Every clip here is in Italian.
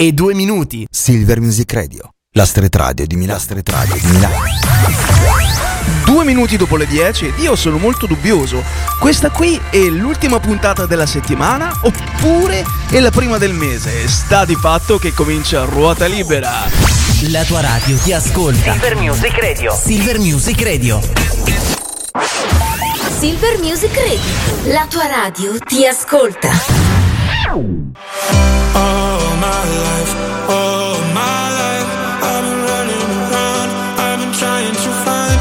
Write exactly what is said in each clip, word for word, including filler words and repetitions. e due minuti. Silver Music Radio, la street radio di Milano. La street radio di Milano. Due minuti dopo le dieci ed io sono molto dubbioso. Questa qui è l'ultima puntata della settimana oppure è la prima del mese? Sta di fatto che comincia Ruota Libera. La tua radio ti ascolta. Silver Music Radio. Silver Music Radio. Silver Music Radio. La tua radio ti ascolta. All my life, all my life, I've been running around, I've been trying to find.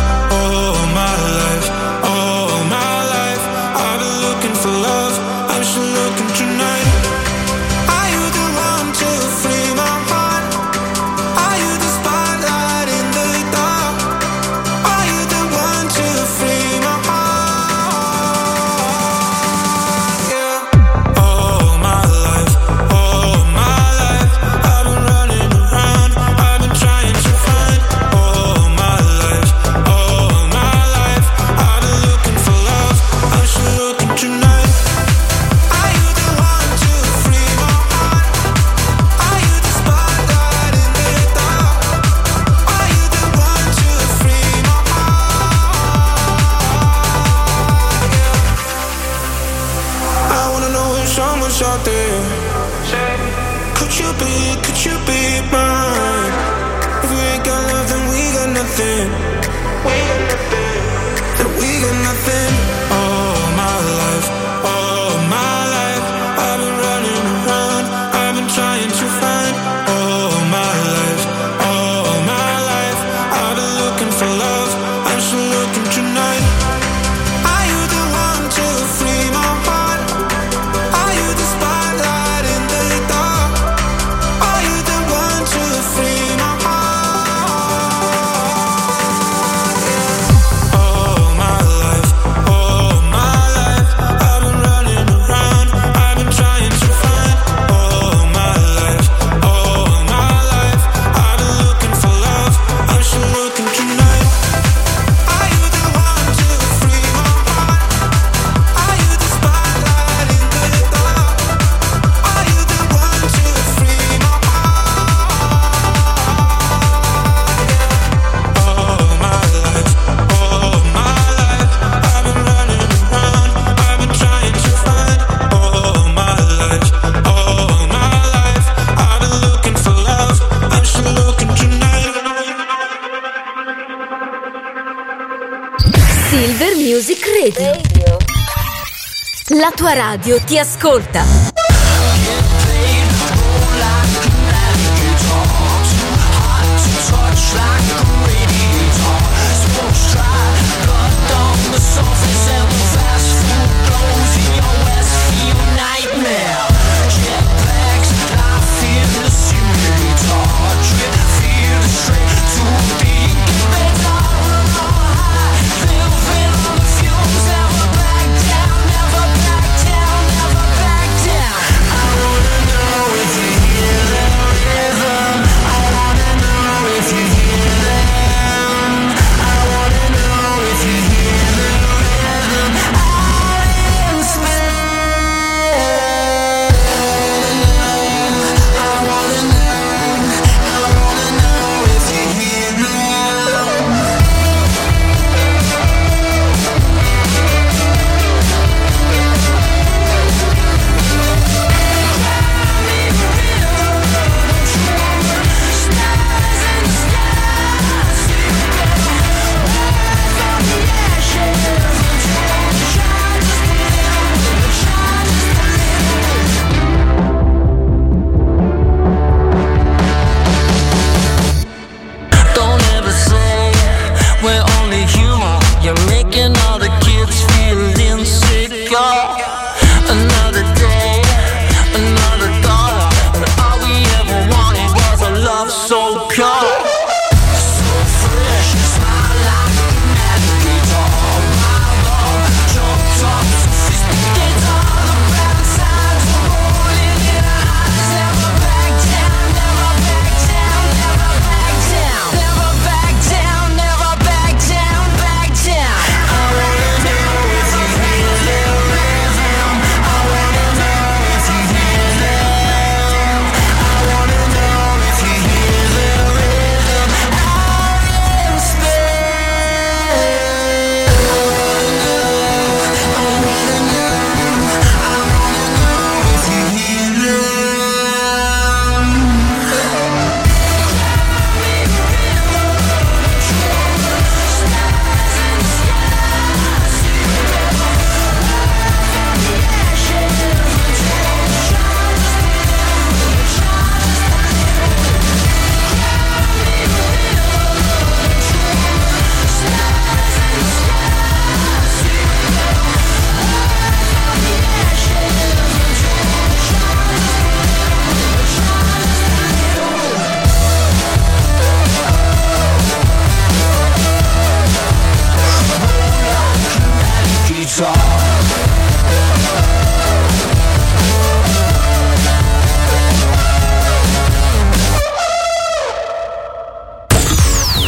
La tua radio ti ascolta.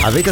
Avete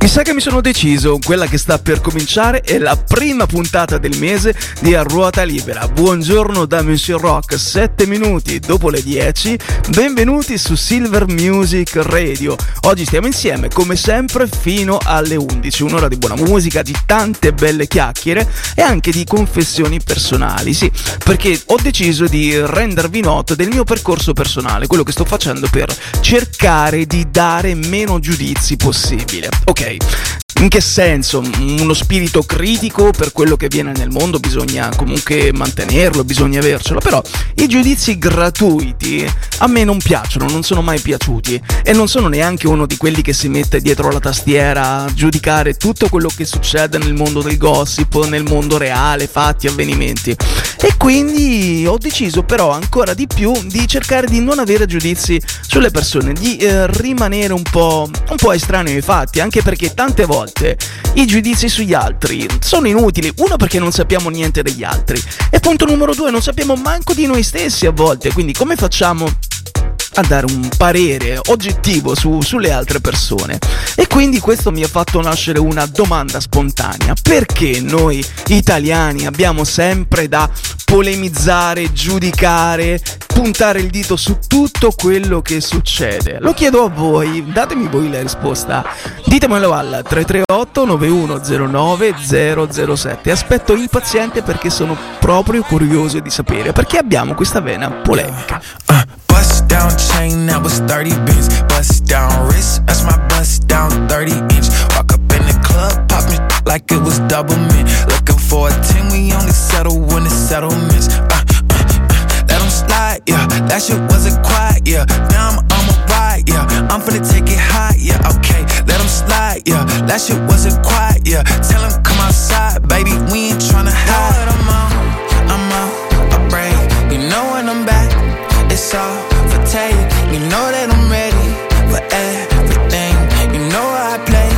Mi sa che mi sono deciso, quella che sta per cominciare è la prima puntata del mese di A Ruota Libera. Buongiorno da Monsieur Rock, sette minuti dopo le dieci, benvenuti su Silver Music Radio. Oggi stiamo insieme, come sempre, fino alle undici, un'ora di buona musica, di tante belle chiacchiere e anche di confessioni personali, sì, perché ho deciso di rendervi nota del mio percorso personale, quello che sto facendo per cercare di dare meno giudizi possibile, ok? In che senso? Uno spirito critico per quello che viene nel mondo bisogna comunque mantenerlo, bisogna avercelo, però i giudizi gratuiti a me non piacciono, non sono mai piaciuti e non sono neanche uno di quelli che si mette dietro la tastiera a giudicare tutto quello che succede nel mondo del gossip, nel mondo reale, fatti, avvenimenti, e quindi ho deciso però ancora di più di cercare di non avere giudizi sulle persone, di eh, rimanere un po', un po' estraneo ai fatti, anche perché Perché tante volte i giudizi sugli altri sono inutili. Uno, perché non sappiamo niente degli altri, e punto numero due, non sappiamo manco di noi stessi a volte. Quindi come facciamo a dare un parere oggettivo su, sulle altre persone? E quindi questo mi ha fatto nascere una domanda spontanea: perché noi italiani abbiamo sempre da polemizzare, giudicare, puntare il dito su tutto quello che succede? Lo chiedo a voi, datemi voi la risposta, ditemelo al tre tre otto nove uno zero nove zero zero sette. Aspetto impaziente perché sono proprio curioso di sapere perché abbiamo questa vena polemica. Bust down chain, that was thirty bins. Bust down wrist, that's my bust down thirty inch. Walk up in the club, pop me like it was double mint. Looking for a ten, we only settle when it's settlements. Uh, uh, uh, let them slide, yeah, that shit wasn't quiet, yeah. Now I'm on my ride, yeah, I'm finna take it high, yeah, okay. Let them slide, yeah, that shit wasn't quiet, yeah. Tell them come outside, baby, we ain't tryna hide. But I'm out, I'm out, I break, you know when I'm back. It's all for take. You know that I'm ready for everything. You know I play.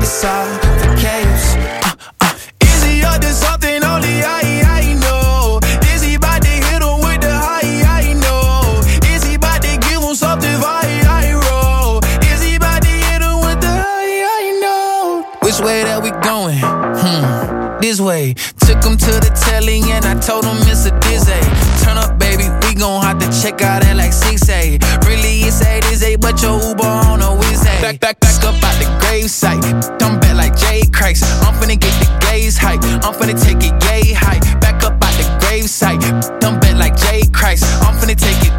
It's all for chaos. Uh, uh. Is he up to something? Only I, I know. Is he about to hit him with the high? I know. Is he about to give him something? I, I roll. Is he about to hit him with the high? I know. Which way that we going? Hmm. This way. Took him to the telly and I told him it's a dizzy. Turn up, baby. Gon' have to check out at like six eight. Really, it's eight is eight, but your Uber on a Wednesday. Back, back, back up out the gravesite. I'm back like Jay Christ. I'm finna get the gaze hype. I'm finna take it yay hype. Back up out the gravesite. I'm back like Jay Christ. I'm finna take it.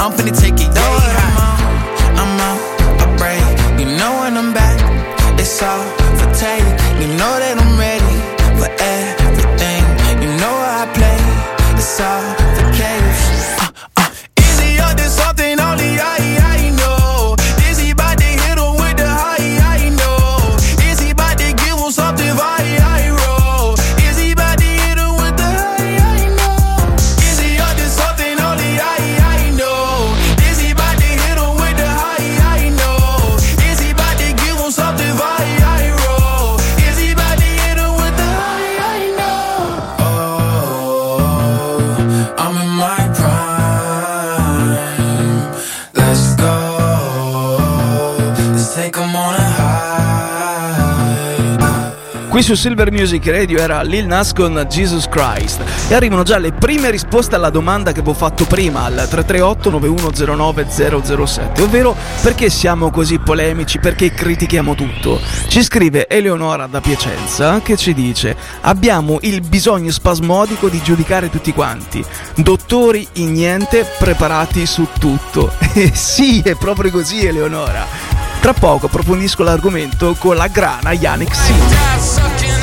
I'm finna take it yay hype. I'm out, I'm out, I break. You know when I'm back, it's all for take. You know that I'm ready for everything. You know I play. It's all. Qui su Silver Music Radio era Lil Nas con Jesus Christ e arrivano già le prime risposte alla domanda che vi ho fatto prima al tre tre otto nove uno zero nove zero zero sette, ovvero perché siamo così polemici, perché critichiamo tutto. Ci scrive Eleonora da Piacenza che ci dice: abbiamo il bisogno spasmodico di giudicare tutti quanti, dottori in niente, preparati su tutto. E sì, è proprio così, Eleonora. Tra poco approfondisco l'argomento con la grana Yannick Sinner. Go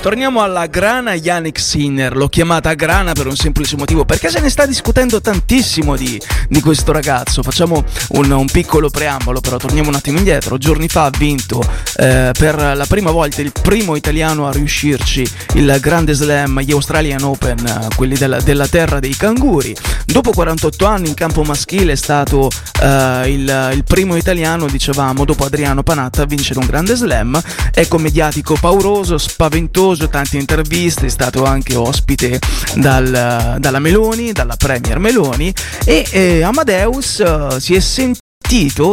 Torniamo alla grana Yannick Sinner. L'ho chiamata grana per un semplice motivo, perché se ne sta discutendo tantissimo di, di questo ragazzo. Facciamo un, un piccolo preambolo, però torniamo un attimo indietro. Giorni fa ha vinto eh, per la prima volta, il primo italiano a riuscirci, il grande slam, gli Australian Open, eh, quelli della, della terra dei canguri. Dopo quarantotto anni in campo maschile è stato eh, il, il primo italiano, dicevamo, dopo Adriano Panatta a vincere un grande slam. Ecco, mediatico, pauroso, spaventoso, tante interviste, è stato anche ospite dal, dalla Meloni, dalla Premier Meloni, e eh, Amadeus eh, si è sentito,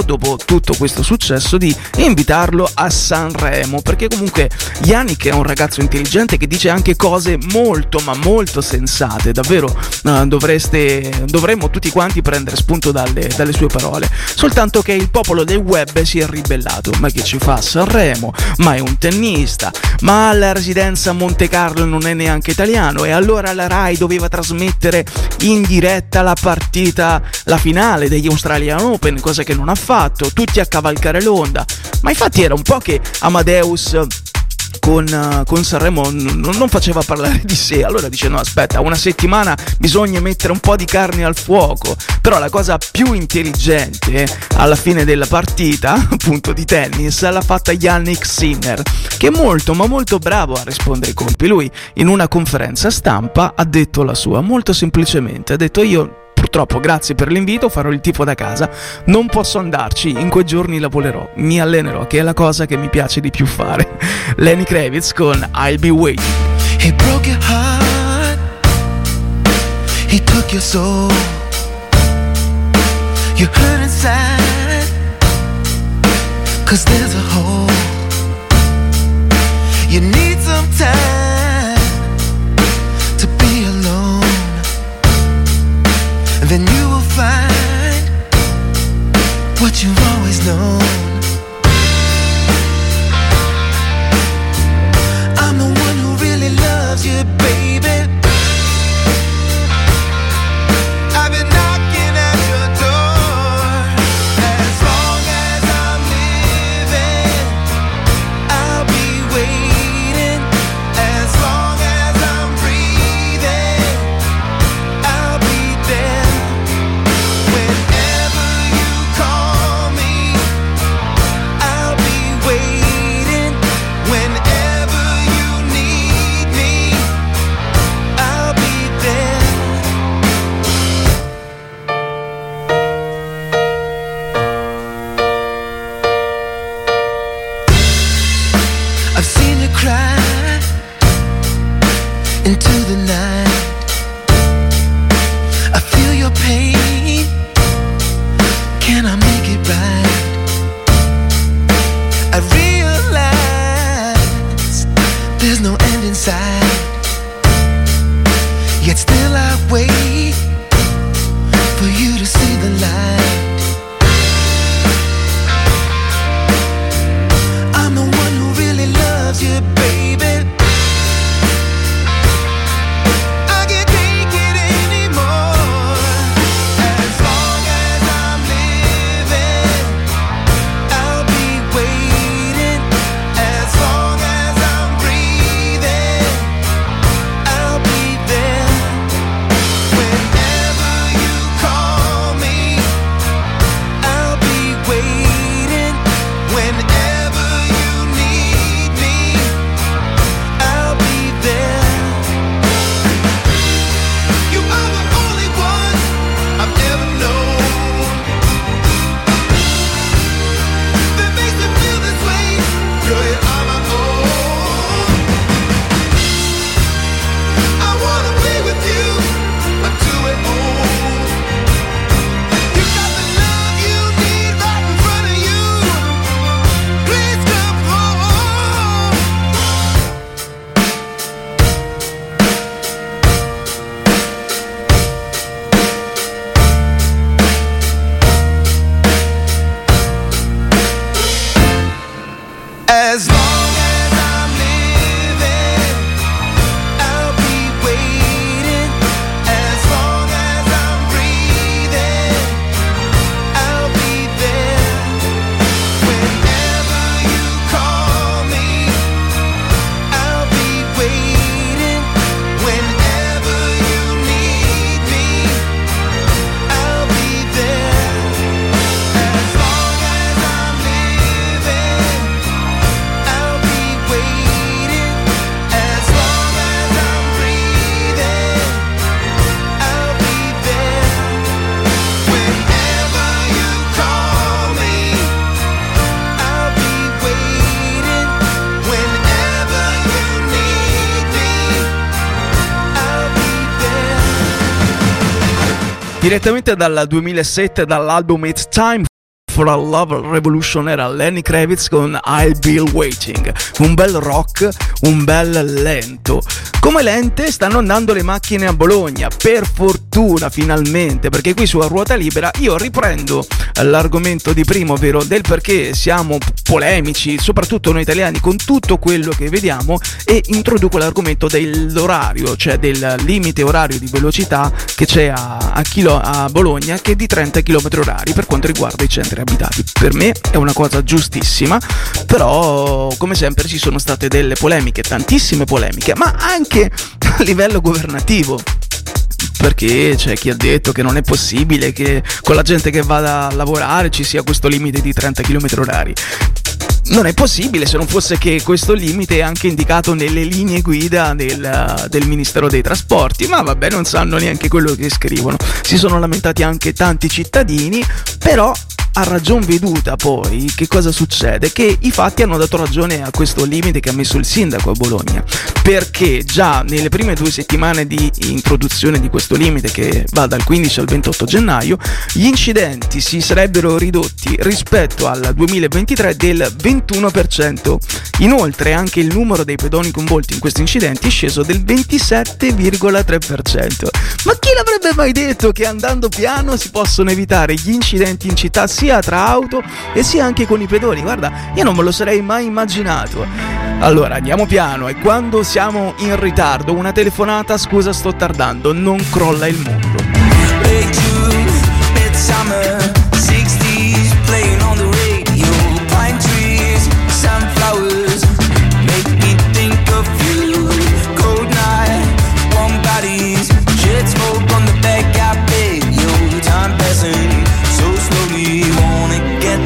dopo tutto questo successo, di invitarlo a Sanremo, perché comunque Yannick è un ragazzo intelligente che dice anche cose molto ma molto sensate, davvero eh, dovreste, dovremmo tutti quanti prendere spunto dalle, dalle sue parole, soltanto che il popolo del web si è ribellato. Ma che ci fa a Sanremo? Ma è un tennista, ma alla residenza a Monte Carlo non è neanche italiano, e allora la Rai doveva trasmettere in diretta la partita, la finale degli Australian Open, cosa che non ha fatto, tutti a cavalcare l'onda. Ma infatti era un po' che Amadeus con, con Sanremo n- non faceva parlare di sé, allora dice no aspetta, una settimana bisogna mettere un po' di carne al fuoco. Però la cosa più intelligente alla fine della partita, appunto, di tennis, l'ha fatta Yannick Sinner, che è molto ma molto bravo a rispondere ai colpi. Lui in una conferenza stampa ha detto la sua, molto semplicemente, ha detto io purtroppo, grazie per l'invito, farò il tifo da casa, non posso andarci, in quei giorni lavorerò, mi allenerò, che è la cosa che mi piace di più fare. Lenny Kravitz con I'll Be Waiting. He broke your heart, he took your soul, you hurt inside, cause there's a hole, you need some time to be alone. Then you will find what you've always known. I'm the one who really loves you, baby. I've been knocking at your door. As long as I'm living, I'll be waiting. As long as I'm breathing, I'll be there. Into the night, I feel your pain. Can I make it right? I realize there's no end in sight, yet still I wait for you to see the light. I'm the one who really loves you, baby. Direttamente dal duemilasette, dall'album It's Time for a Love Revolution, era Lenny Kravitz con I'll Be Waiting. Un bel rock, un bel lento. Come lente stanno andando le macchine a Bologna, per fortuna finalmente, perché qui su Ruota Libera io riprendo l'argomento di prima, ovvero del perché siamo polemici, soprattutto noi italiani, con tutto quello che vediamo, e introduco l'argomento dell'orario, cioè del limite orario di velocità che c'è a, a, Chilo, a Bologna, che è di trenta chilometri orari per quanto riguarda i centri abitati. Per me è una cosa giustissima, però come sempre ci sono state delle polemiche, tantissime polemiche, ma anche a livello governativo, perché c'è chi ha detto che non è possibile che con la gente che vada a lavorare ci sia questo limite di trenta chilometri orari. Non è possibile, se non fosse che questo limite è anche indicato nelle linee guida del, del Ministero dei Trasporti, ma vabbè, non sanno neanche quello che scrivono. Si sono lamentati anche tanti cittadini, però a ragion veduta poi che cosa succede? Che i fatti hanno dato ragione a questo limite che ha messo il sindaco a Bologna, perché già nelle prime due settimane di introduzione di questo limite, che va dal quindici al ventotto gennaio, gli incidenti si sarebbero ridotti rispetto al duemilaventitré del ventuno per cento. Inoltre anche il numero dei pedoni coinvolti in questi incidenti è sceso del ventisette virgola tre per cento. Ma chi l'avrebbe mai detto che andando piano si possono evitare gli incidenti in città, sia tra auto e sia anche con i pedoni? Guarda, io non me lo sarei mai immaginato. Allora andiamo piano, e quando siamo in ritardo una telefonata, scusa sto tardando, non crolla il mondo.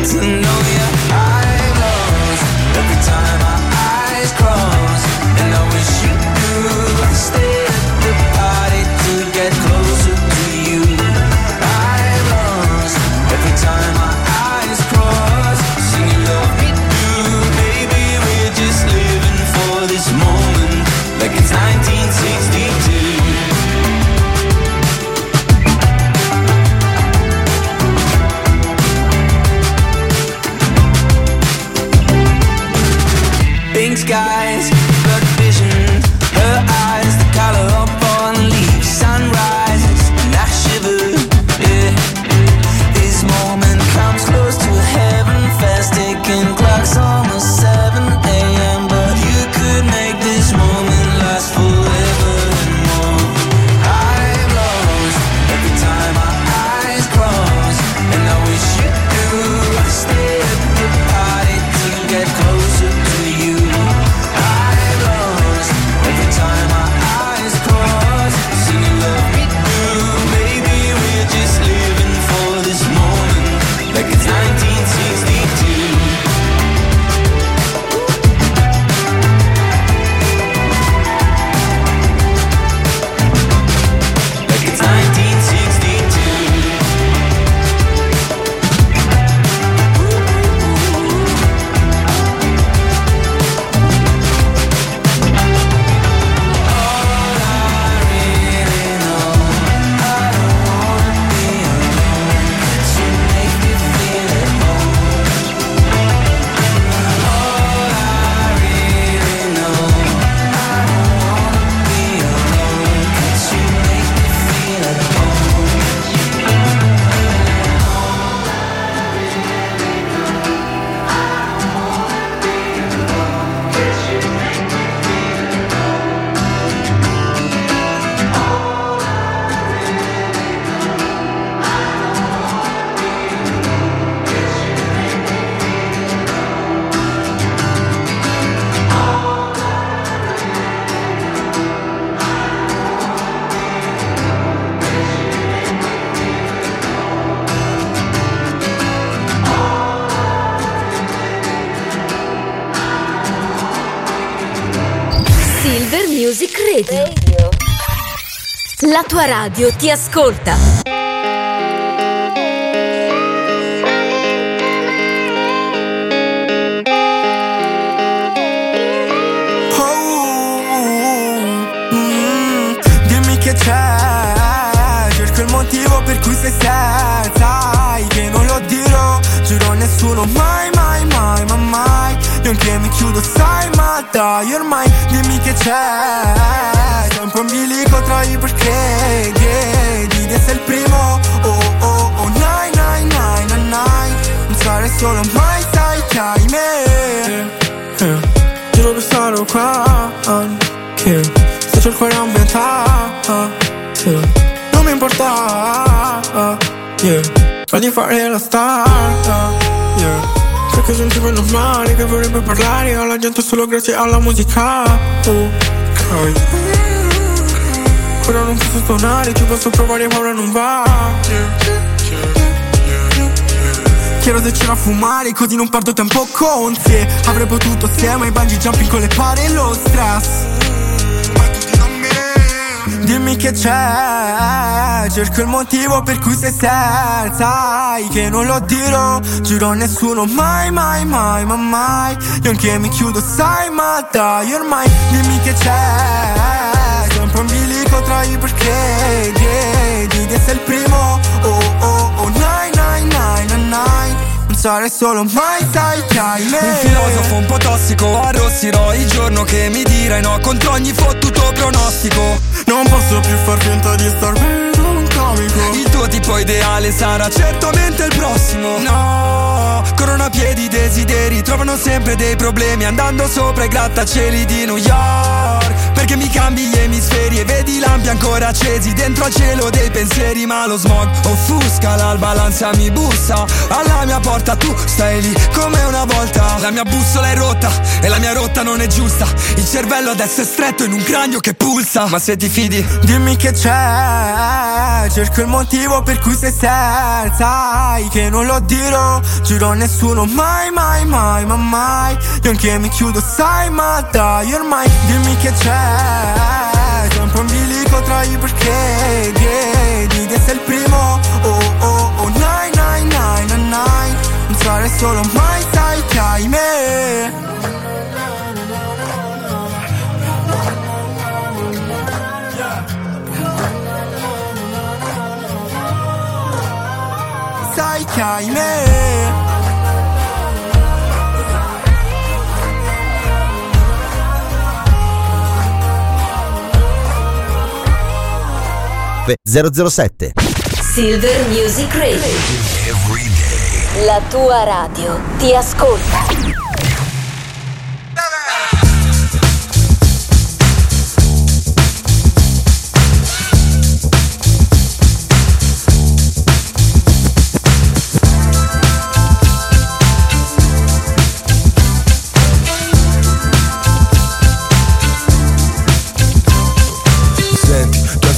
To know you, I'm lost every time my eyes cross, and I wish you could stay at the party to get closer to you. I'm lost every time my eyes cross, singing love me do, baby we're just living for this moment like it's nineteen sixty-two. Skies, but visions, her eyes, the color of fallen leaves, sun rises, and I shiver, yeah. This moment comes close to heaven, fast ticking clocks almost seven a.m., but you could make this moment last forever and more. I'm lost every time my eyes cross, and I wish you could stay at the party to get closer to you. La tua radio ti ascolta. Oh, mm, dimmi che c'è, cerco il motivo per cui se sai che non lo dirò, giuro a nessuno mai, mai, mai, ma mai. Io anche mi chiudo, sai, ma dai, ormai dimmi che c'è. Sto un po' in bilico tra i perché, yeah, di te sei il primo, oh, oh, oh, nai, nai, nai, nai, nai. Non sarei solo mai, sai che hai me, yeah, yeah. Giuro che sarò qua, anche se c'è il cuore ambientato, yeah. Non mi importa, yeah. Ma di fare la star, yeah. Sai che gente meno male che vorrebbe parlare alla gente solo grazie alla musica, ok. Ora non posso suonare, ti posso provare ma ora non va, yeah. Chiedo se c'era a fumare, così non perdo tempo con te. Avrei potuto assieme ai bungee jumping con le pare lo stress. Dimmi che c'è, cerco il motivo per cui sei senza, sai che non lo dirò, giuro a nessuno mai, mai, mai, ma mai. Io anche mi chiudo, sai, ma dai, ormai dimmi che c'è. Sono un po' in bilico tra i perché, yeah, di te sei il primo, oh, oh, oh, nai, nai, nai, nai, nai. Sarei solo mai, sai che hai me. Un filosofo un po' tossico, arrossirò il giorno che mi dirai no contro ogni fottuto pronostico. Non posso più far finta di star vero un comico. Il tuo tipo ideale sarà certamente il prossimo. No, coronapiedi, desideri trovano sempre dei problemi andando sopra i grattacieli di New York. Perché mi cambi gli emisferi e vedi lampi ancora accesi dentro al cielo dei pensieri. Ma lo smog offusca, l'alba l'ansia mi bussa alla mia porta. Tu stai lì come una volta. La mia bussola è rotta e la mia rotta non è giusta. Il cervello adesso è stretto in un cranio che pulsa. Ma se ti fidi, dimmi che c'è. Cerco il motivo per cui sei senza, sai che non lo dirò, giuro a nessuno mai, mai, mai, ma mai. Io anche mi chiudo, sai, ma dai, ormai dimmi che c'è. Sono un po' in bilico tra i perché, yeah, di te sei il primo, oh, oh, oh, nai, nai, nai, nai, nai. Non sarei solo mai, sai che hai me. Sai che hai me. zero zero sette Silver Music Radio. La tua radio ti ascolta.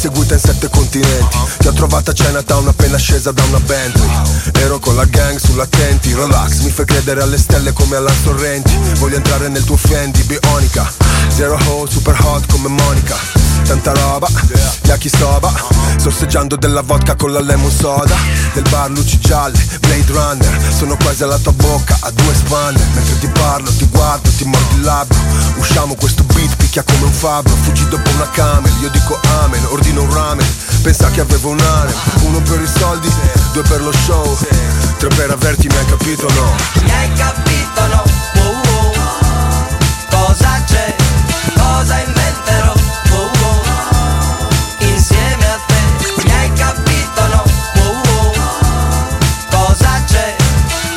Seguita in sette continenti, ti ho trovata a Chinatown appena scesa da una Bentley. Ero con la gang sull'attenti, relax, mi fai credere alle stelle come alla Sorrenti. Voglio entrare nel tuo Fendi, bionica, zero hole, super hot come Monica. Tanta roba, yakisoba, sorseggiando della vodka con la lemon soda. Del bar luci gialle, Blade Runner, sono quasi alla tua bocca, a due spanne. Mentre ti parlo, ti guardo, ti mordi il labbro. Usciamo questo beat, picchia come un fabbro. Fuggi dopo una camel, io dico amen, ordino un ramen, pensa che avevo un anel. Uno per i soldi, due per lo show, tre per averti, mi hai capito no? Mi hai capito no, oh, oh. Cosa c'è? Cosa inventerò? Oh, oh. Insieme a te. Mi hai capito no, oh, oh. Cosa c'è?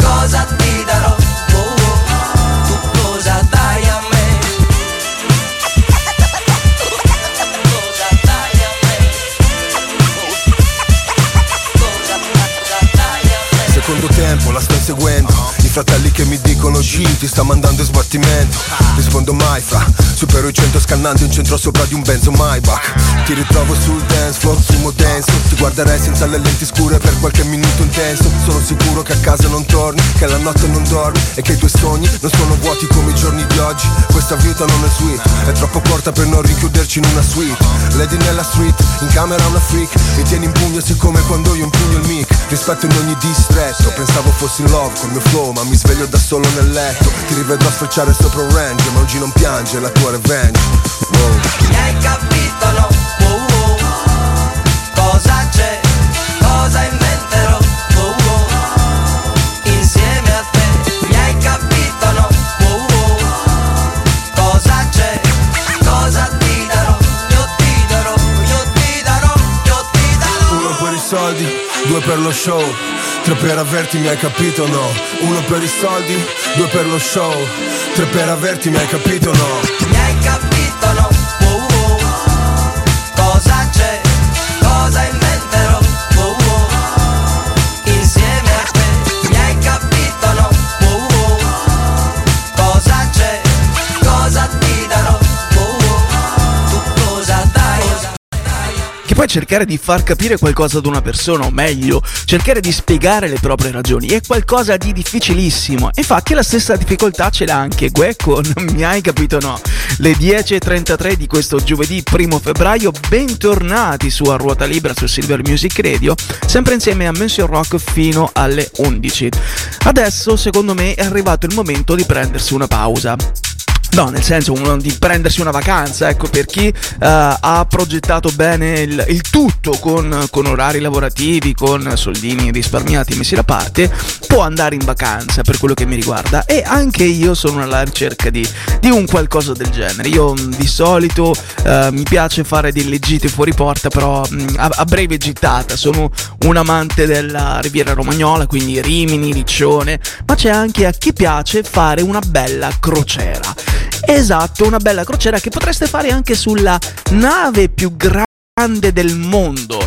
Cosa ti darò? Oh, oh. Tu cosa dai a me? Secondo tempo la sto inseguendo, i fratelli che mi dicono shit, ti sta mandando in sbattimento. Rispondo mai fra, supero i cento scannando in centro sopra di un Benzo Maybach. Ti ritrovo sul dance floor, fumo denso, ti guarderei senza le lenti scure per qualche minuto intenso. Sono sicuro che a casa non torni, che la notte non dormi e che i tuoi sogni non sono vuoti come i giorni di oggi. Questa vita non è sweet, è troppo corta per non richiuderci in una suite. Lady nella street, in camera una freak, mi tieni in pugno siccome quando io impugno il mic. Rispetto in ogni distretto, pensavo fossi in love col mio flow, ma mi sveglio da solo nel letto. Ti rivedo a sfrecciare sopra un range, ma oggi non piange la tua revenge, wow. Mi hai capito no, oh, oh. Cosa c'è? Cosa invece? due per lo show, tre per averti, mi hai capito, no? Uno per i soldi, due per lo show, tre per averti, mi hai capito, no? Mi hai capito, no? Oh, oh. Cosa c'è? Cosa inventerò? Oh, oh. Insieme a te. Mi hai capito, no? Oh, oh. Cosa c'è? Cosa ti darò? Oh, oh. Tu cosa dai? Cosa che poi cercare di far capire qualcosa ad una persona, o meglio, cercare di spiegare le proprie ragioni, è qualcosa di difficilissimo. Infatti la stessa difficoltà ce l'ha anche Gue con Mi hai capito no? Le dieci e trentatré di questo giovedì primo febbraio, bentornati su A Ruota Libera su Silver Music Radio, sempre insieme a Monsieur Rock fino alle undici. Adesso, secondo me, è arrivato il momento di prendersi una pausa. No, nel senso uno di prendersi una vacanza, ecco, per chi uh, ha progettato bene il, il tutto con, con orari lavorativi, con soldini risparmiati messi da parte, può andare in vacanza per quello che mi riguarda, e anche io sono alla ricerca di, di un qualcosa del genere. Io di solito uh, mi piace fare delle gite fuori porta, però mh, a, a breve gittata, sono un amante della Riviera Romagnola, quindi Rimini, Riccione, ma c'è anche a chi piace fare una bella crociera. Esatto, una bella crociera che potreste fare anche sulla nave più grande del mondo.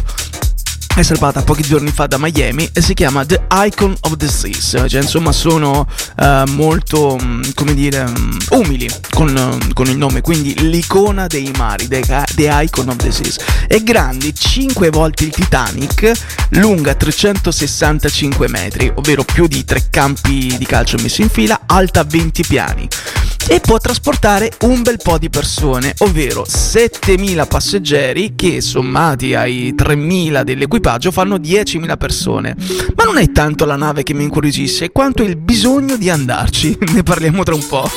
È salpata pochi giorni fa da Miami e si chiama The Icon of the Seas. Cioè, insomma, sono eh, molto, come dire, umili con, con il nome, quindi l'icona dei mari, The Icon of the Seas. È grande cinque volte il Titanic, lunga trecentosessantacinque metri, ovvero più di tre campi di calcio messi in fila, alta venti piani. E può trasportare un bel po' di persone, ovvero settemila passeggeri che, sommati ai tremila dell'equipaggio, fanno diecimila persone. Ma non è tanto la nave che mi incuriosisce, quanto il bisogno di andarci. Ne parliamo tra un po'.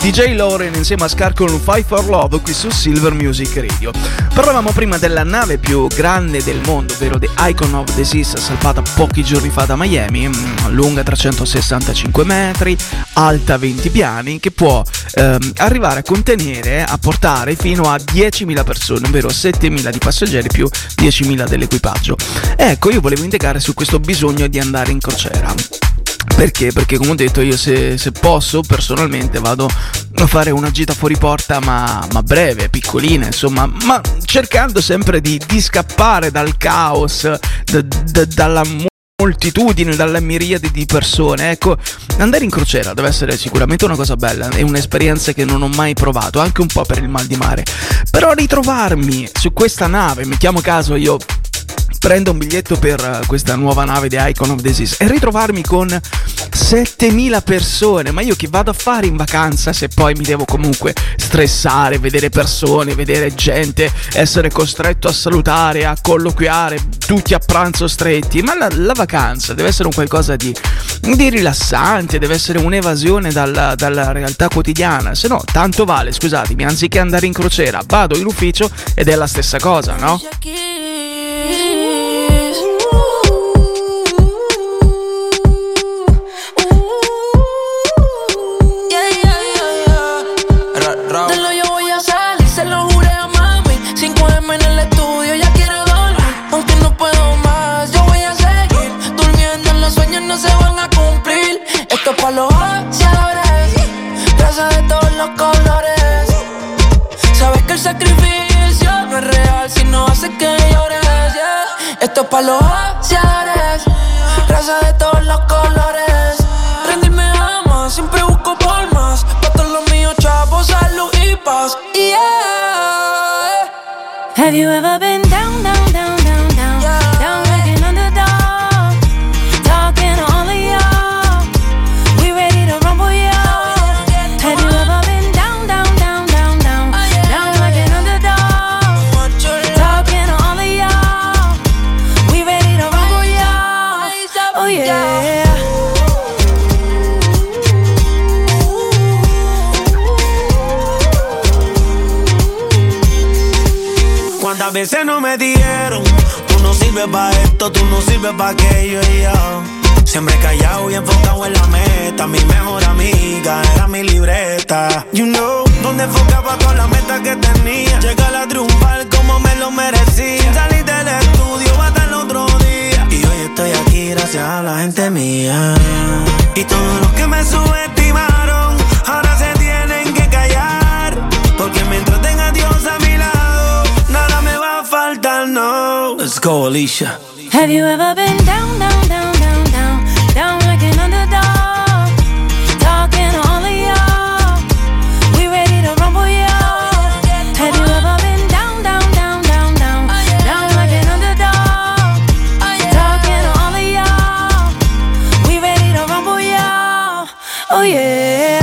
di jay Lauren insieme a Scar con Fight for Love qui su Silver Music Radio. Parlavamo prima della nave più grande del mondo, ovvero The Icon of the Seas, salpata pochi giorni fa da Miami, lunga trecentosessantacinque metri, alta venti piani, che può ehm, arrivare a contenere, a portare fino a diecimila persone, ovvero settemila di passeggeri più diecimila dell'equipaggio. Ecco, io volevo indagare su questo bisogno di andare in crociera. Perché? Perché come ho detto io, se, se posso personalmente vado a fare una gita fuori porta, ma, ma breve, piccolina, insomma, ma cercando sempre di, di scappare dal caos, d- d- dalla moltitudine, dalla miriade di persone. Ecco, andare in crociera deve essere sicuramente una cosa bella, è un'esperienza che non ho mai provato, anche un po' per il mal di mare, però ritrovarmi su questa nave, mettiamo caso io prenda un biglietto per questa nuova nave The Icon of the Seas e ritrovarmi con settemila persone. Ma io che vado a fare in vacanza se poi mi devo comunque stressare, vedere persone, vedere gente, essere costretto a salutare, a colloquiare, tutti a pranzo stretti? Ma la, la vacanza deve essere un qualcosa di, di rilassante, deve essere un'evasione dalla, dalla realtà quotidiana. Se no, tanto vale, scusatemi, anziché andare in crociera vado in ufficio ed è la stessa cosa, no? Pa' los horas, trazas de todos los colores. Sabes que el sacrificio no es real si no hace que llores, yeah. Esto es pa' los horas, trazas de todos los colores. Rendirme ama, siempre busco palmas. Pa' todos los míos, chavos, salud y paz, yeah. Have you ever been down, down, down, down, down, yeah. Down looking on the dog, talking all of y'all. A veces no me dijeron, tú no sirves pa' esto, tú no sirves pa' aquello, y yo siempre callado y enfocado en la meta. Mi mejor amiga era mi libreta, you know, donde enfocaba todas las metas que tenía. Llegar a triunfar como me lo merecía. Salí del estudio hasta el otro día, y hoy estoy aquí gracias a la gente mía. Y todos los que me subestimaron ahora se tienen que callar, porque mientras tenga Dios a mi lado, no. Let's go, Alicia. Have you ever been down, down, down, down, down, down like an underdog, talking to all of y'all? We ready to rumble, y'all. Have you ever been down, down, down, down, down, down like an underdog, talking to all of y'all? We ready to rumble, y'all. Oh yeah.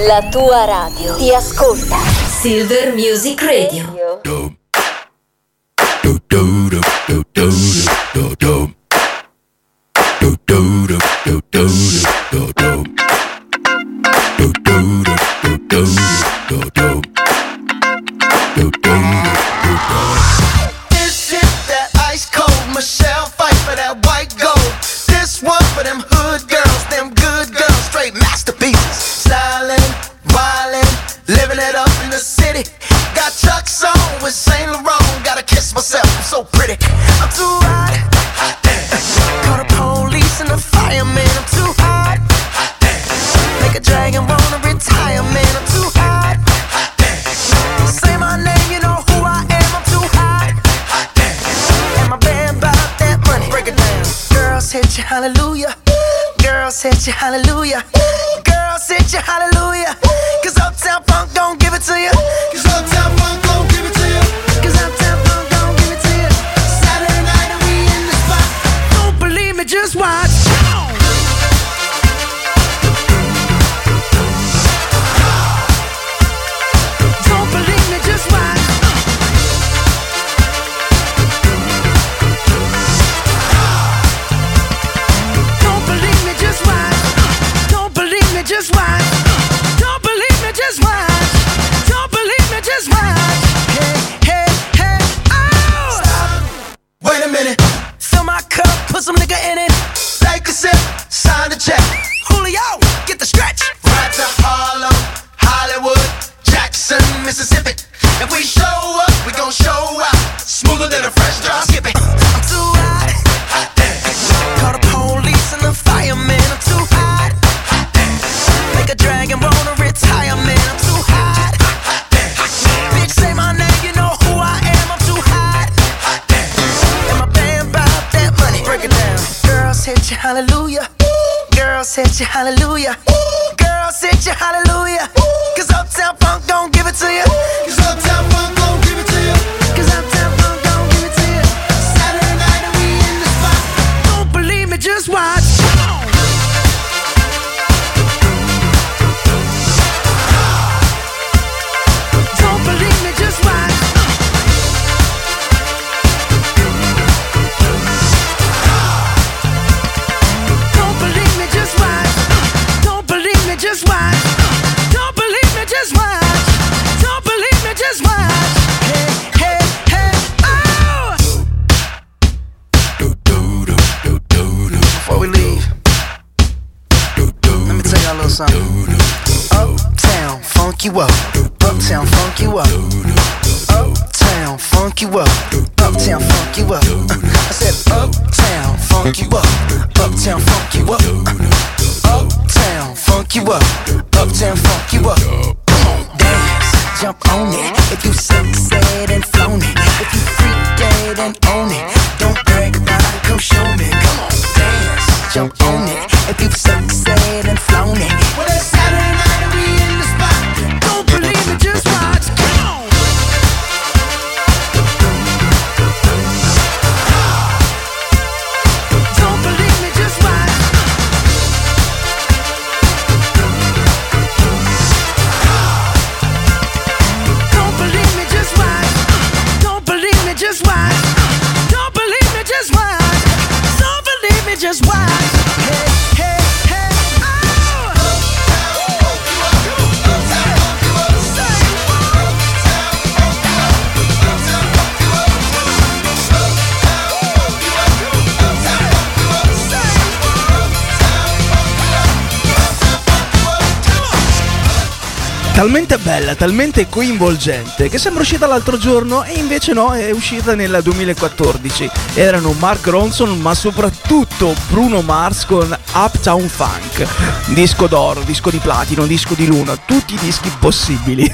La tua radio ti ascolta. Silver Music Radio. This is that ice cold Michelle fight for that white gold. This one for them hood girls, them good girls, straight masterpieces. Saint Laurent, gotta kiss myself, I'm so pretty. I'm too hot, hot damn. Call the police and the fireman, I'm too hot, hot damn. Make a dragon wanna retire, man, I'm too hot, hot damn. Say my name, you know who I am, I'm too hot, hot damn. And my band bought that money, break it down. Girls hit you, hallelujah. Girls hit you, hallelujah. Girls hit you, hallelujah. Cause Uptown Funk don't give it to you. Cause Uptown Funk don't give it to you. Just watch. Take a sip, sign the check. Julio, get the stretch. Right to Harlem, Hollywood, Jackson, Mississippi. If we show up, we gon' show out. Smoother than a fresh drop. Skip it. I'm too hot. Hot damn. Call the police and the firemen. I'm too hot. Hot damn. Make a dragon roll to retirement. I'm too hot. Hot damn. Hot damn. Bitch, say my name. Hit you hallelujah. Ooh. Girls hit you hallelujah. Ooh. Girls hit you hallelujah. Ooh. Cause Uptown Funk gon' give it to you. Ooh. Cause Uptown Funk gon' give it to you. Cause Uptown Funk gon' give it to you. Saturday night and we in the spot. Don't believe me, just watch. Don't believe me, just watch. Just watch. Don't believe me, just watch. Don't believe me, just watch. Hey, hey, hey, oh! Before we leave, let me tell y'all a little something. Uptown, funk you up. Uptown, funk you up. Uptown, funk you up. Uptown, funk you up. I said uptown, funk you up. Uptown, funk you up. Uptown. Uptown, funk you up. Uptown, funk you up. Dance, jump on it. If you sexed and flown it. If you freaked dead and own it. Don't brag about it, come show me. Come on, dance, jump on it. If you sexed and flown it. Well, it's Saturday night and we in the spot. Don't believe it, just watch. Come on. Just watch. Hey, hey, hey, oh! Talmente bella, talmente coinvolgente che sembra uscita l'altro giorno e invece no, è uscita nel duemilaquattordici. Erano Mark Ronson ma soprattutto Bruno Mars con Uptown Funk. Disco d'oro, disco di platino, disco di luna, tutti i dischi possibili.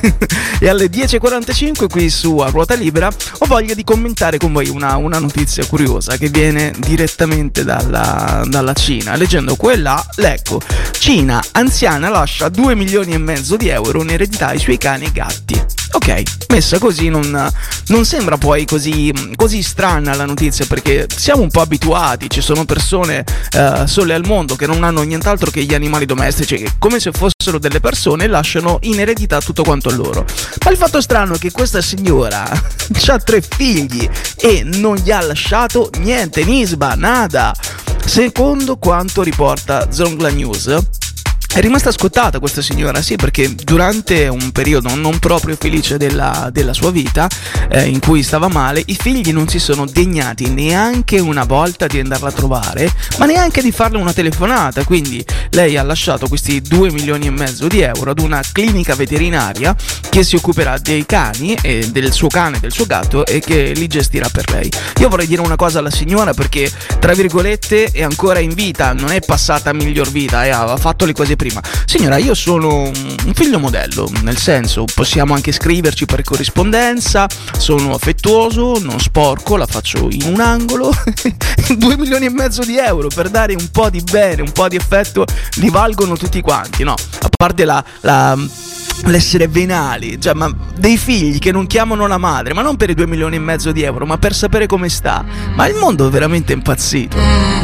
E alle dieci e quarantacinque qui su A Ruota Libera ho voglia di commentare con voi una, una notizia curiosa che viene direttamente dalla, dalla Cina. Leggendo quella, leggo: Cina, anziana lascia due milioni e mezzo di euro in eredità ai suoi cani e gatti. Ok, messa così non, non sembra poi così, così strana la notizia, perché siamo un po' abituati. Ci sono persone uh, sole al mondo che non hanno nient'altro che gli animali domestici, che come se fossero delle persone lasciano in eredità tutto quanto a loro. Ma il fatto strano è che questa signora ha tre figli e non gli ha lasciato niente, nisba, nada. Secondo quanto riporta Zongla News, è rimasta scottata questa signora, sì, perché durante un periodo non proprio felice della, della sua vita, eh, in cui stava male, i figli non si sono degnati neanche una volta di andarla a trovare, ma neanche di farle una telefonata. Quindi lei ha lasciato questi due milioni e mezzo di euro ad una clinica veterinaria che si occuperà dei cani, e del suo cane e del suo gatto, e che li gestirà per lei. Io vorrei dire una cosa alla signora, perché tra virgolette è ancora in vita, non è passata a miglior vita e aveva fatto le cose. Prima. Signora, io sono un figlio modello, nel senso possiamo anche scriverci per corrispondenza, sono affettuoso, non sporco, la faccio in un angolo. Due milioni e mezzo di euro per dare un po' di bene, un po' di affetto, li valgono tutti quanti, no? A parte la... la l'essere venali, cioè, ma dei figli che non chiamano la madre, ma non per i due milioni e mezzo di euro, ma per sapere come sta. Ma il mondo è veramente impazzito.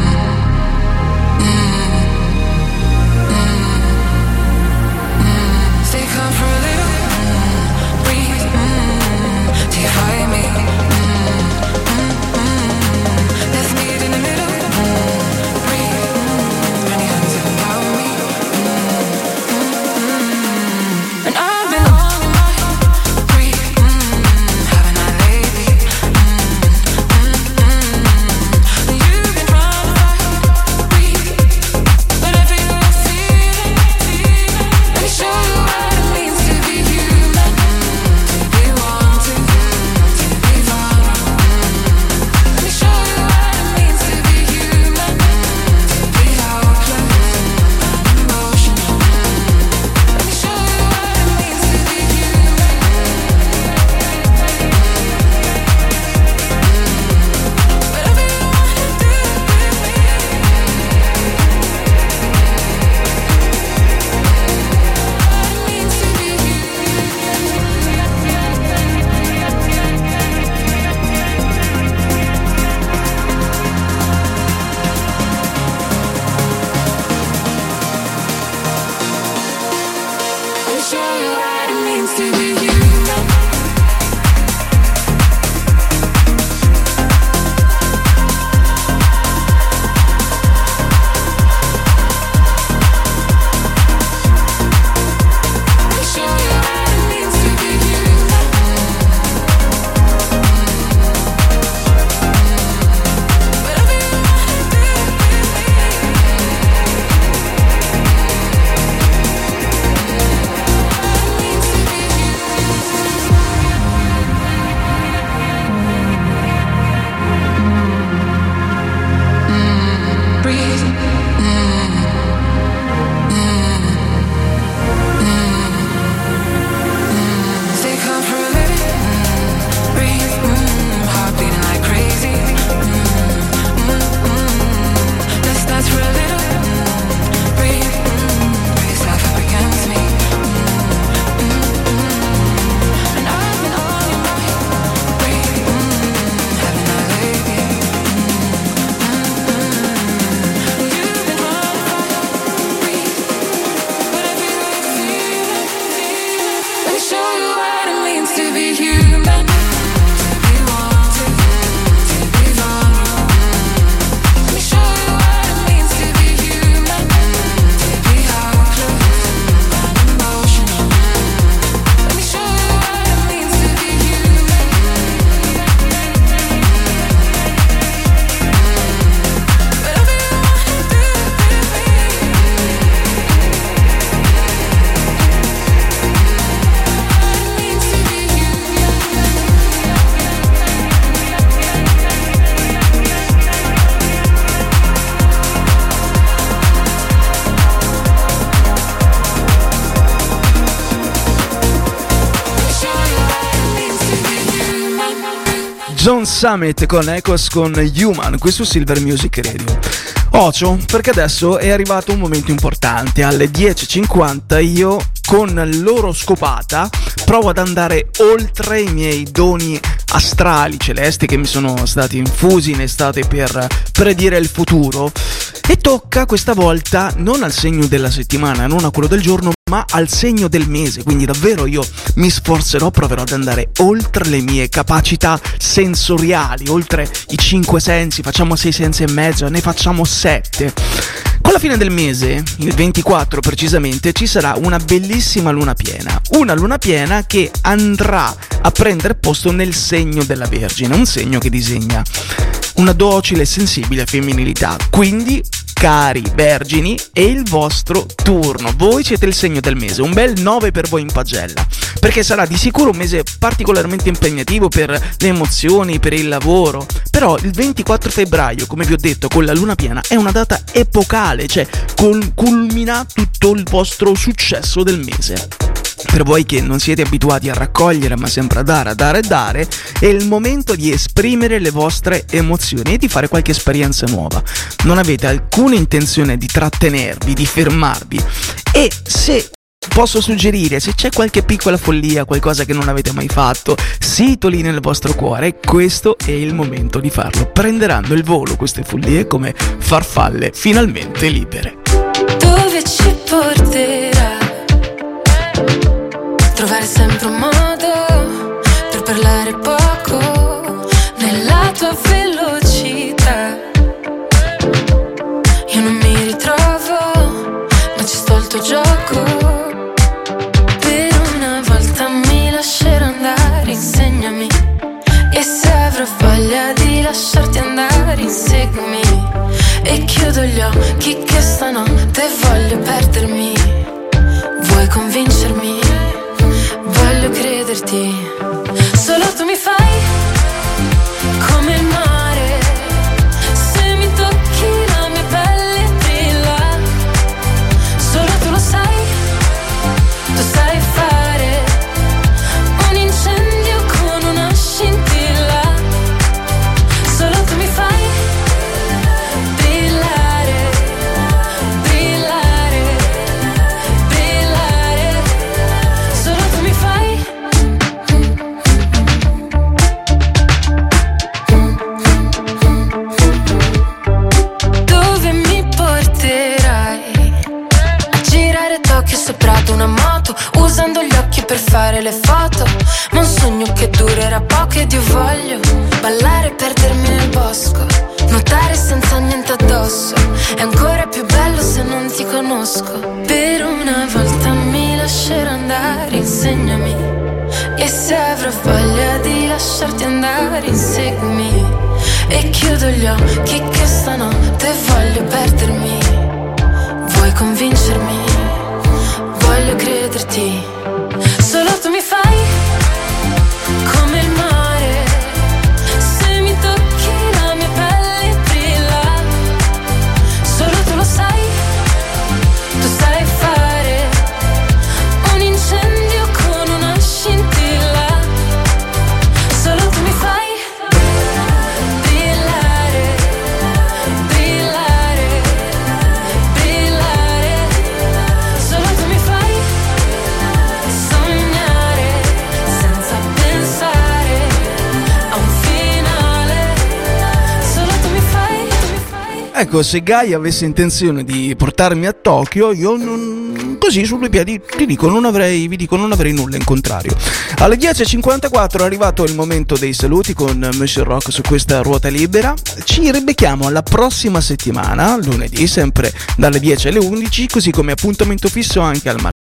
John Summit con Echoes con Human qui su Silver Music Radio. Ocio, perché adesso è arrivato un momento importante. Alle dieci e cinquanta io con l'oro scopata provo ad andare oltre i miei doni astrali celesti che mi sono stati infusi in estate per predire il futuro, e tocca questa volta non al segno della settimana, non a quello del giorno, ma al segno del mese. Quindi davvero io mi sforzerò, proverò ad andare oltre le mie capacità sensoriali, oltre i cinque sensi, facciamo sei sensi e mezzo, ne facciamo sette. Con la fine del mese, il ventiquattro precisamente, ci sarà una bellissima luna piena, una luna piena che andrà a prendere posto nel segno della Vergine, un segno che disegna una docile e sensibile femminilità. Quindi, cari vergini, è il vostro turno. Voi siete il segno del mese, un bel nove per voi in pagella, perché sarà di sicuro un mese particolarmente impegnativo per le emozioni, per il lavoro. Però il ventiquattro febbraio, come vi ho detto, con la luna piena è una data epocale, cioè col- culmina tutto il vostro successo del mese. Per voi che non siete abituati a raccogliere ma sempre a dare, a dare e dare, è il momento di esprimere le vostre emozioni e di fare qualche esperienza nuova. Non avete alcuna intenzione di trattenervi, di fermarvi, e se posso suggerire, se c'è qualche piccola follia, qualcosa che non avete mai fatto, sito lì nel vostro cuore, questo è il momento di farlo. Prenderanno il volo queste follie come farfalle finalmente libere. Dove ci porterà? Trovare sempre un modo per parlare poco nella tua velocità. Io non mi ritrovo, ma ci sto al tuo gioco. Per una volta mi lascerò andare, insegnami. E se avrò voglia di lasciarti andare, inseguimi. E chiudo gli occhi che stanotte voglio perdermi. Vuoi convincermi? Voglio crederti, solo tu mi fai come il mare, se mi tocchi la mia pelle brilla, solo tu lo sai, tu sai fare un incendio con una scintilla, solo tu mi fai brillare, brillare, brillare, solo tu mi fai. Che ho soprato una moto, usando gli occhi per fare le foto, ma un sogno che durerà poco ed io voglio ballare e perdermi nel bosco, nuotare senza niente addosso, è ancora più bello se non ti conosco. Per una volta mi lascerò andare, insegnami. E se avrò voglia di lasciarti andare, inseguimi. E chiudo gli occhi che stanotte voglio perdermi. Vuoi convincermi? Voglio crederti, solo tu mi fai come il mare, se mi tocchi la mia pelle brilla, solo tu lo sai, tu sai fare un incendio con una scintilla, solo tu mi fai brillare, brillare, brillare, solo tu mi fai sognare senza pensare a un finale, solo tu mi fai, tu mi fai. Ecco, se Gaia avesse intenzione di portarmi a Tokyo, io non, così su due piedi ti dico, non avrei, vi dico, non avrei nulla in contrario. Alle dieci e cinquantaquattro è arrivato il momento dei saluti con Monsieur Rock su questa Ruota Libera. Ci ribecchiamo alla prossima settimana, lunedì, sempre dalle dieci alle undici, così come appuntamento fisso anche al martedì,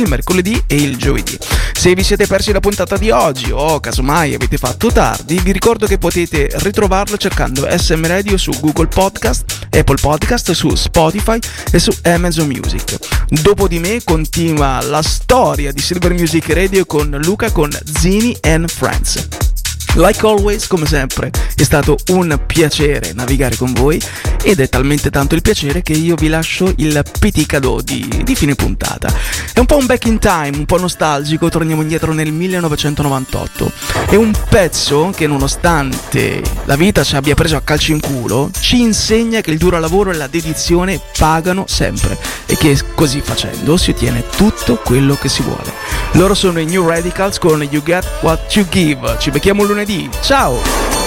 il mercoledì e il giovedì. Se vi siete persi la puntata di oggi o casomai avete fatto tardi, vi ricordo che potete ritrovarlo cercando S M Radio su Google Podcast, Apple Podcast, su Spotify e su Amazon Music. Dopo di me continua la storia di Silver Music Radio con Luca, con Zini and Friends. Like always, come sempre, è stato un piacere navigare con voi, ed è talmente tanto il piacere che io vi lascio il petit cadeau di, di fine puntata. È un po' un back in time, un po' nostalgico, torniamo indietro nel millenovecentonovantotto. È un pezzo che, nonostante la vita ci abbia preso a calci in culo, ci insegna che il duro lavoro e la dedizione pagano sempre, e che così facendo si ottiene tutto quello che si vuole. Loro sono i New Radicals con You Get What You Give. Ci becchiamo lunedì, ciao!